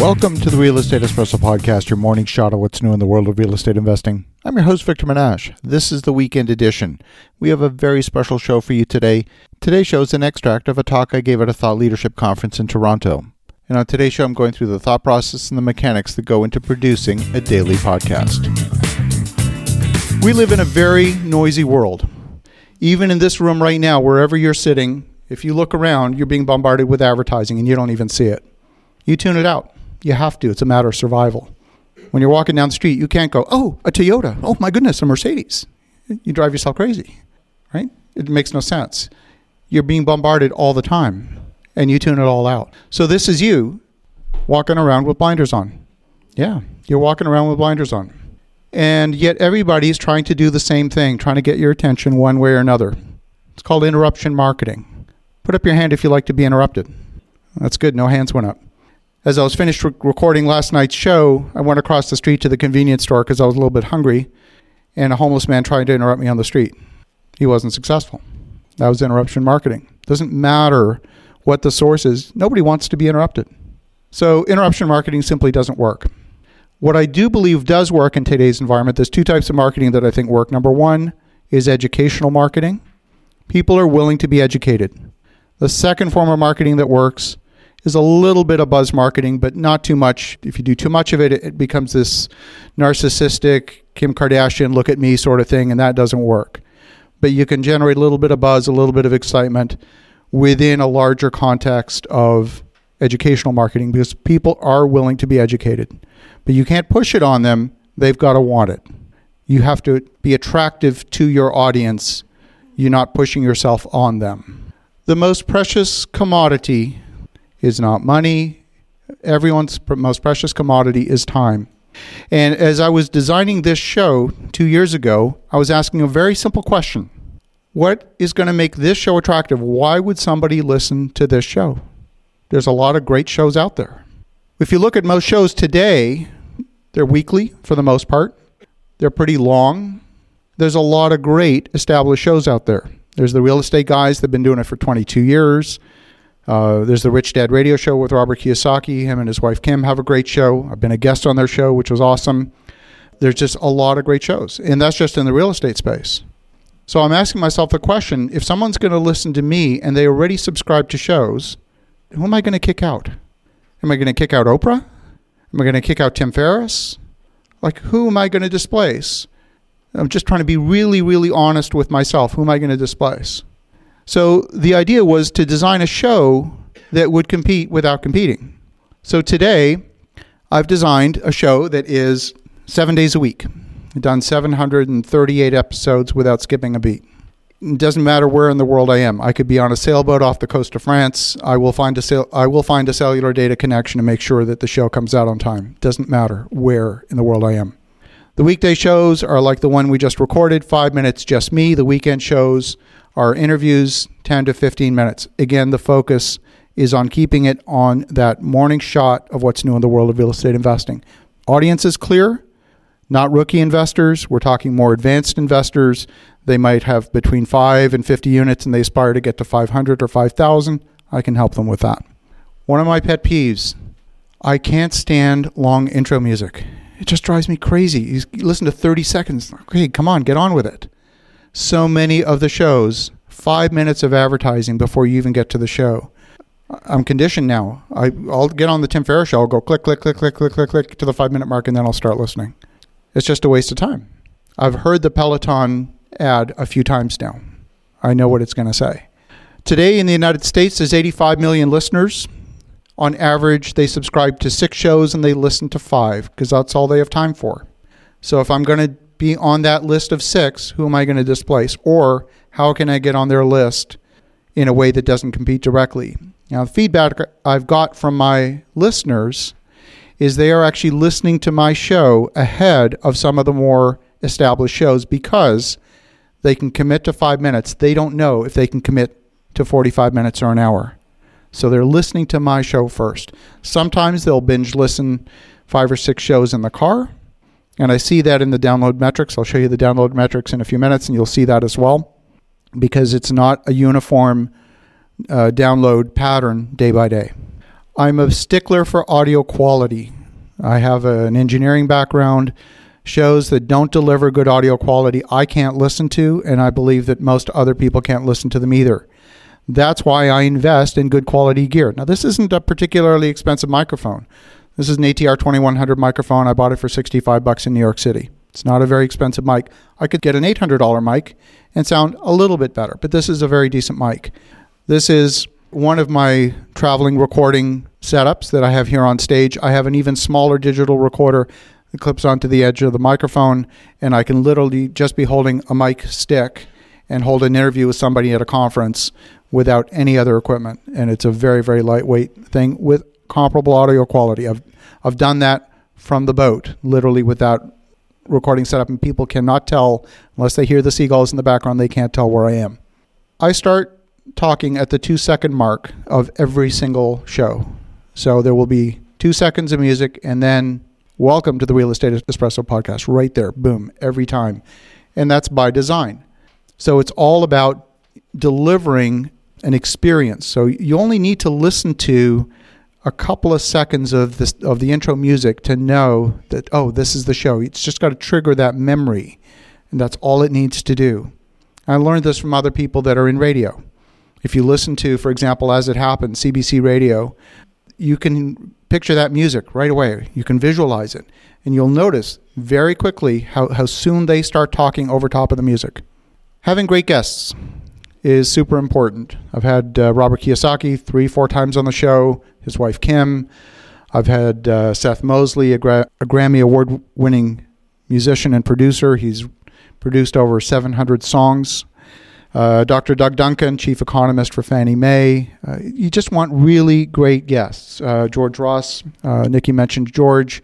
Welcome to the Real Estate Espresso Podcast, your morning shot of what's new in the world of real estate investing. I'm your host, Victor Menashe. This is the weekend edition. We have a very special show for you today. Today's show is an extract of a talk I gave at a thought leadership conference in Toronto. And on today's show, I'm going through the thought process and the mechanics that go into producing a daily podcast. We live in a very noisy world. Even in this room right now, wherever you're sitting, if you look around, you're being bombarded with advertising and you don't even see it. You tune it out. You have to. It's a matter of survival. When you're walking down the street, you can't go, oh, a Toyota. Oh, my goodness, a Mercedes. You drive yourself crazy, right? It makes no sense. You're being bombarded all the time, and you tune it all out. So this is you walking around with blinders on. Yeah, you're walking around with blinders on. And yet everybody's trying to do the same thing, trying to get your attention one way or another. It's called interruption marketing. Put up your hand if you like to be interrupted. That's good. No hands went up. As I was finished recording last night's show, I went across the street to the convenience store because I was a little bit hungry, and a homeless man tried to interrupt me on the street. He wasn't successful. That was interruption marketing. Doesn't matter what the source is. Nobody wants to be interrupted. So interruption marketing simply doesn't work. What I do believe does work in today's environment, there's two types of marketing that I think work. Number one is educational marketing. People are willing to be educated. The second form of marketing that works is a little bit of buzz marketing, but not too much. If you do too much of it, it becomes this narcissistic, Kim Kardashian, look at me sort of thing, and that doesn't work. But you can generate a little bit of buzz, a little bit of excitement within a larger context of educational marketing because people are willing to be educated. But you can't push it on them. They've got to want it. You have to be attractive to your audience. You're not pushing yourself on them. The most precious commodity is not money. Everyone's most precious commodity is time. And as I was designing this show 2 years ago, I was asking a very simple question. What is going to make this show attractive? Why would somebody listen to this show? There's a lot of great shows out there. If you look at most shows today, they're weekly for the most part. They're pretty long. There's a lot of great established shows out there. There's the Real Estate Guys. They've been doing it for 22 years. There's the Rich Dad Radio Show with Robert Kiyosaki. Him and his wife, Kim, have a great show. I've been a guest on their show, which was awesome. There's just a lot of great shows. And that's just in the real estate space. So I'm asking myself the question, if someone's going to listen to me and they already subscribe to shows, who am I going to kick out? Am I going to kick out Oprah? Am I going to kick out Tim Ferriss? Like, who am I going to displace? I'm just trying to be really, really honest with myself. Who am I going to displace? So the idea was to design a show that would compete without competing. So today, I've designed a show that is 7 days a week. I've done 738 episodes without skipping a beat. It doesn't matter where in the world I am. I could be on a sailboat off the coast of France. I will find a cellular data connection to make sure that the show comes out on time. It doesn't matter where in the world I am. The weekday shows are like the one we just recorded, 5 minutes, just me. The weekend shows are interviews, 10 to 15 minutes. Again, the focus is on keeping it on that morning shot of what's new in the world of real estate investing. Audience is clear, not rookie investors. We're talking more advanced investors. They might have between 5 and 50 units and they aspire to get to 500 or 5,000. I can help them with that. One of my pet peeves, I can't stand long intro music. It just drives me crazy. You listen to 30 seconds. Okay, come on, get on with it. So many of the shows, 5 minutes of advertising before you even get to the show. I'm conditioned now. I'll get on the Tim Ferriss show. I'll go click, click, click, click, click, click, click to the 5 minute mark, and then I'll start listening. It's just a waste of time. I've heard the Peloton ad a few times now. I know what it's going to say. Today in the United States, there's 85 million listeners. On average, they subscribe to 6 shows and they listen to 5 because that's all they have time for. So if I'm going to be on that list of 6, who am I going to displace? Or how can I get on their list in a way that doesn't compete directly? Now, the feedback I've got from my listeners is they are actually listening to my show ahead of some of the more established shows because they can commit to 5 minutes. They don't know if they can commit to 45 minutes or an hour. So they're listening to my show first. Sometimes they'll binge listen 5 or 6 shows in the car. And I see that in the download metrics. I'll show you the download metrics in a few minutes and you'll see that as well because it's not a uniform download pattern day by day. I'm a stickler for audio quality. I have an engineering background. Shows that don't deliver good audio quality, I can't listen to, and I believe that most other people can't listen to them either. That's why I invest in good quality gear. Now, this isn't a particularly expensive microphone. This is an ATR2100 microphone. I bought it for $65 in New York City. It's not a very expensive mic. I could get an $800 mic and sound a little bit better, but this is a very decent mic. This is one of my traveling recording setups that I have here on stage. I have an even smaller digital recorder that clips onto the edge of the microphone, and I can literally just be holding a mic stick and hold an interview with somebody at a conference without any other equipment. And it's a very, very lightweight thing with comparable audio quality. I've done that from the boat, literally with that recording setup, and people cannot tell, unless they hear the seagulls in the background, they can't tell where I am. I start talking at the 2-second mark of every single show. So there will be 2 seconds of music, and then welcome to the Real Estate Espresso Podcast, right there, boom, every time. And that's by design. So it's all about delivering an experience. So you only need to listen to a couple of seconds of this, of the intro music, to know that, oh, this is the show. It's just got to trigger that memory, and that's all it needs to do. I learned this from other people that are in radio. If you listen to, for example, As It Happens, CBC Radio, you can picture that music right away. You can visualize it. And you'll notice very quickly how soon they start talking over top of the music. Having great guests is super important. I've had Robert Kiyosaki 3-4 times on the show, his wife Kim. I've had Seth Mosley, a Grammy Award-winning musician and producer. He's produced over 700 songs. Dr. Doug Duncan, chief economist for Fannie Mae. You just want really great guests. George Ross, Nikki mentioned George.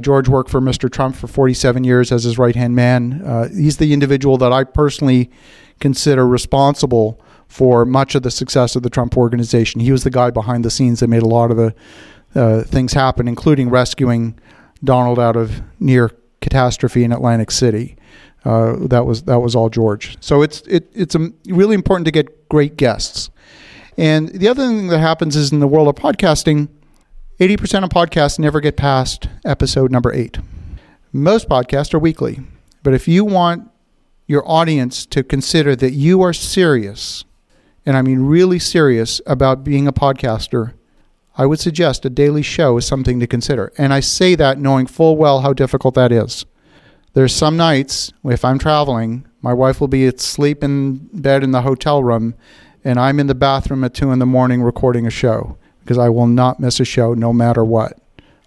George worked for Mr. Trump for 47 years as his right-hand man. He's the individual that I personally consider responsible for much of the success of the Trump organization. He was the guy behind the scenes that made a lot of the things happen, including rescuing Donald out of near catastrophe in Atlantic City. That was all George. So it's really important to get great guests. And the other thing that happens is, in the world of podcasting, 80% of podcasts never get past episode number 8. Most podcasts are weekly. But if you want your audience to consider that you are serious, and I mean really serious, about being a podcaster, I would suggest a daily show is something to consider. And I say that knowing full well how difficult that is. There's some nights, if I'm traveling, my wife will be asleep in bed in the hotel room, and I'm in the bathroom at 2 in the morning recording a show, because I will not miss a show no matter what.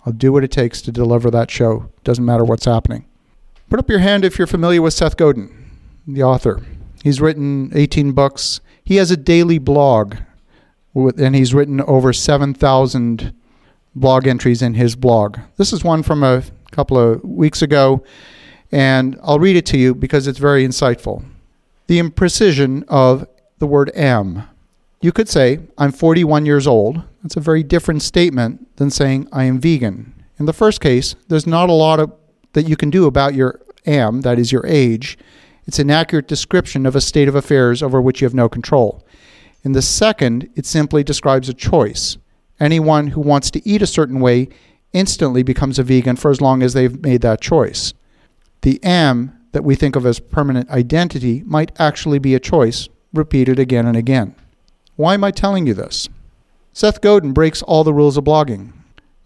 I'll do what it takes to deliver that show. Doesn't matter what's happening. Put up your hand if you're familiar with Seth Godin, the author. He's written 18 books. He has a daily blog, and he's written over 7,000 blog entries in his blog. This is one from a couple of weeks ago, and I'll read it to you because it's very insightful. The imprecision of the word am. You could say, I'm 41 years old. That's a very different statement than saying, I am vegan. In the first case, there's not a lot that you can do about your am, that is your age. It's an accurate description of a state of affairs over which you have no control. In the second, it simply describes a choice. Anyone who wants to eat a certain way instantly becomes a vegan for as long as they've made that choice. The am that we think of as permanent identity might actually be a choice, repeated again and again. Why am I telling you this? Seth Godin breaks all the rules of blogging.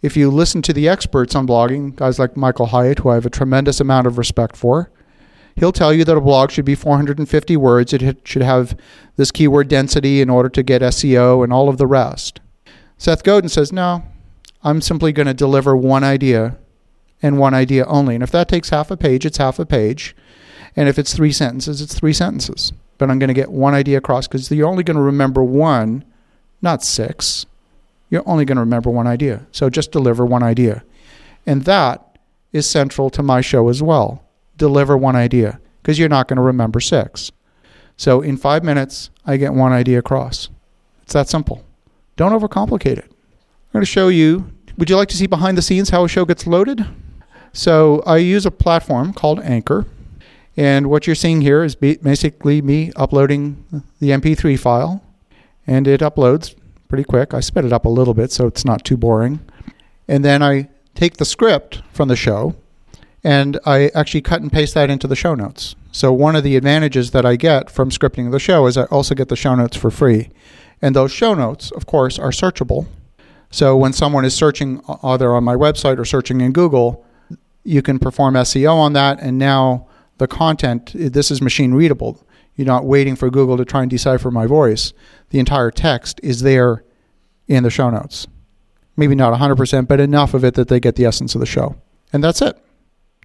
If you listen to the experts on blogging, guys like Michael Hyatt, who I have a tremendous amount of respect for, he'll tell you that a blog should be 450 words. It should have this keyword density in order to get SEO and all of the rest. Seth Godin says, no, I'm simply going to deliver one idea and one idea only. And if that takes half a page, it's half a page. And if it's 3 sentences, it's 3 sentences. But I'm going to get one idea across, because you're only going to remember one, not 6. You're only going to remember one idea. So just deliver one idea. And that is central to my show as well. Deliver one idea, because you're not going to remember 6. So in 5 minutes, I get one idea across. It's that simple. Don't overcomplicate it. I'm going to show you. Would you like to see behind the scenes how a show gets loaded? So I use a platform called Anchor, and what you're seeing here is basically me uploading the MP3 file, and it uploads pretty quick. I sped it up a little bit so it's not too boring. And then I take the script from the show and I actually cut and paste that into the show notes. So one of the advantages that I get from scripting the show is I also get the show notes for free. And those show notes, of course, are searchable. So when someone is searching either on my website or searching in Google, you can perform SEO on that. And now the content, this is machine readable. You're not waiting for Google to try and decipher my voice. The entire text is there in the show notes. Maybe not 100%, but enough of it that they get the essence of the show. And that's it.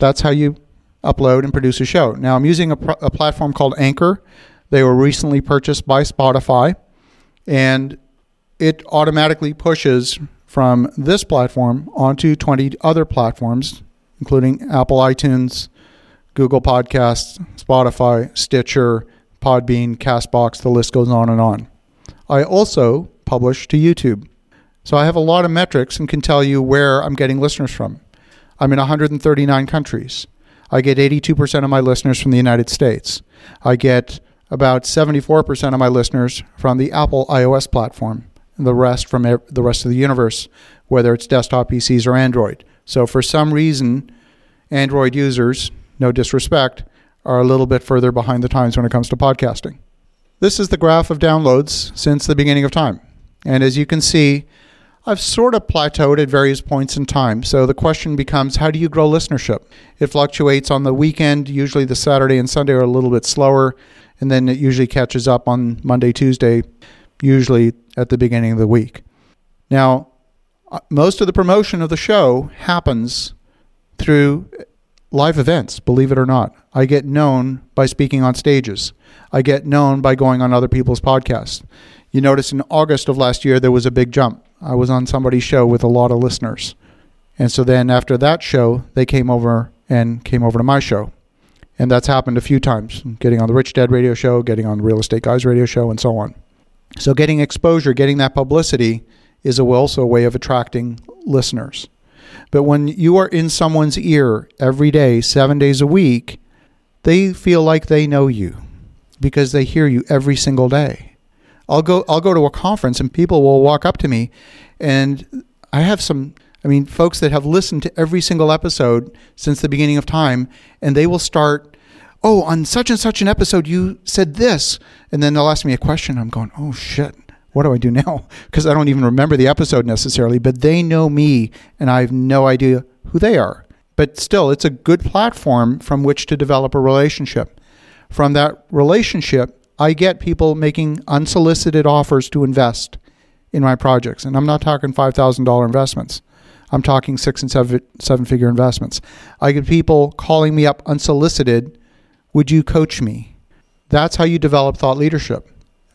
That's how you upload and produce a show. Now, I'm using a platform called Anchor. They were recently purchased by Spotify, and it automatically pushes from this platform onto 20 other platforms, including Apple, iTunes, Google Podcasts, Spotify, Stitcher, Podbean, Castbox, the list goes on and on. I also publish to YouTube. So I have a lot of metrics and can tell you where I'm getting listeners from. I'm in 139 countries. I get 82% of my listeners from the United States. I get about 74% of my listeners from the Apple iOS platform, and the rest from the rest of the universe, whether it's desktop PCs or Android. So for some reason, Android users, no disrespect, are a little bit further behind the times when it comes to podcasting. This is the graph of downloads since the beginning of time. And as you can see, I've sort of plateaued at various points in time. So the question becomes, how do you grow listenership? It fluctuates on the weekend. Usually the Saturday and Sunday are a little bit slower. And then it usually catches up on Monday, Tuesday, usually at the beginning of the week. Now, most of the promotion of the show happens through live events, believe it or not. I get known by speaking on stages. I get known by going on other people's podcasts. You notice in August of last year, there was a big jump. I was on somebody's show with a lot of listeners. And so then after that show, they came over to my show. And that's happened a few times, getting on the Rich Dad Radio Show, getting on the Real Estate Guys Radio Show, and so on. So getting exposure, getting that publicity is also a way of attracting listeners. But when you are in someone's ear every day, 7 days a week, they feel like they know you because they hear you every single day. I'll go to a conference and people will walk up to me, and I have folks that have listened to every single episode since the beginning of time, and they will start, oh, on such and such an episode, you said this, and then they'll ask me a question. I'm going, oh shit, what do I do now? Because I don't even remember the episode necessarily, but they know me and I have no idea who they are. But still, it's a good platform from which to develop a relationship. From that relationship, I get people making unsolicited offers to invest in my projects. And I'm not talking $5,000 investments. I'm talking six- and seven-figure investments. I get people calling me up unsolicited, would you coach me? That's how you develop thought leadership.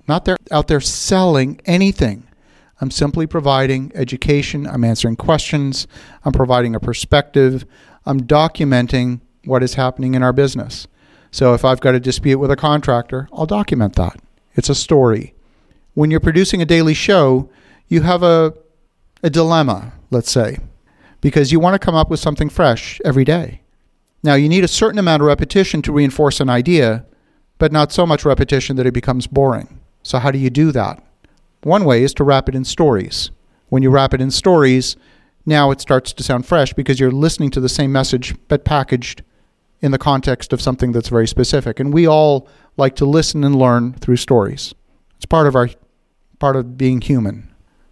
Not out there selling anything. I'm simply providing education. I'm answering questions. I'm providing a perspective. I'm documenting what is happening in our business. So if I've got a dispute with a contractor, I'll document that. It's a story. When you're producing a daily show, you have a dilemma, let's say, because you want to come up with something fresh every day. Now, you need a certain amount of repetition to reinforce an idea, but not so much repetition that it becomes boring. So how do you do that? One way is to wrap it in stories. When you wrap it in stories, now it starts to sound fresh because you're listening to the same message but packaged in the context of something that's very specific. And we all like to listen and learn through stories. It's part of being human.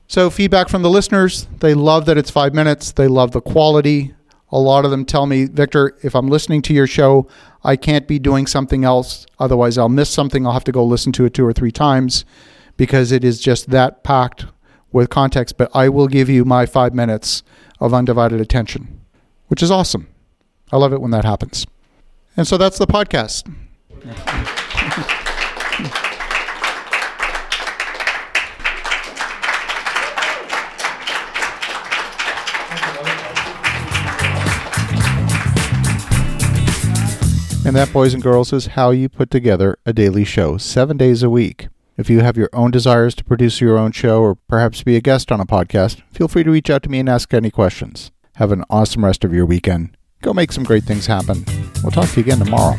So feedback from the listeners, they love that it's 5 minutes. They love the quality. A lot of them tell me, Victor, if I'm listening to your show, I can't be doing something else. Otherwise, I'll miss something. I'll have to go listen to it 2 or 3 times because it is just that packed with context. But I will give you my 5 minutes of undivided attention, which is awesome. I love it when that happens. And so that's the podcast. And that, boys and girls, is how you put together a daily show, 7 days a week. If you have your own desires to produce your own show or perhaps be a guest on a podcast, feel free to reach out to me and ask any questions. Have an awesome rest of your weekend. Go make some great things happen. We'll talk to you again tomorrow.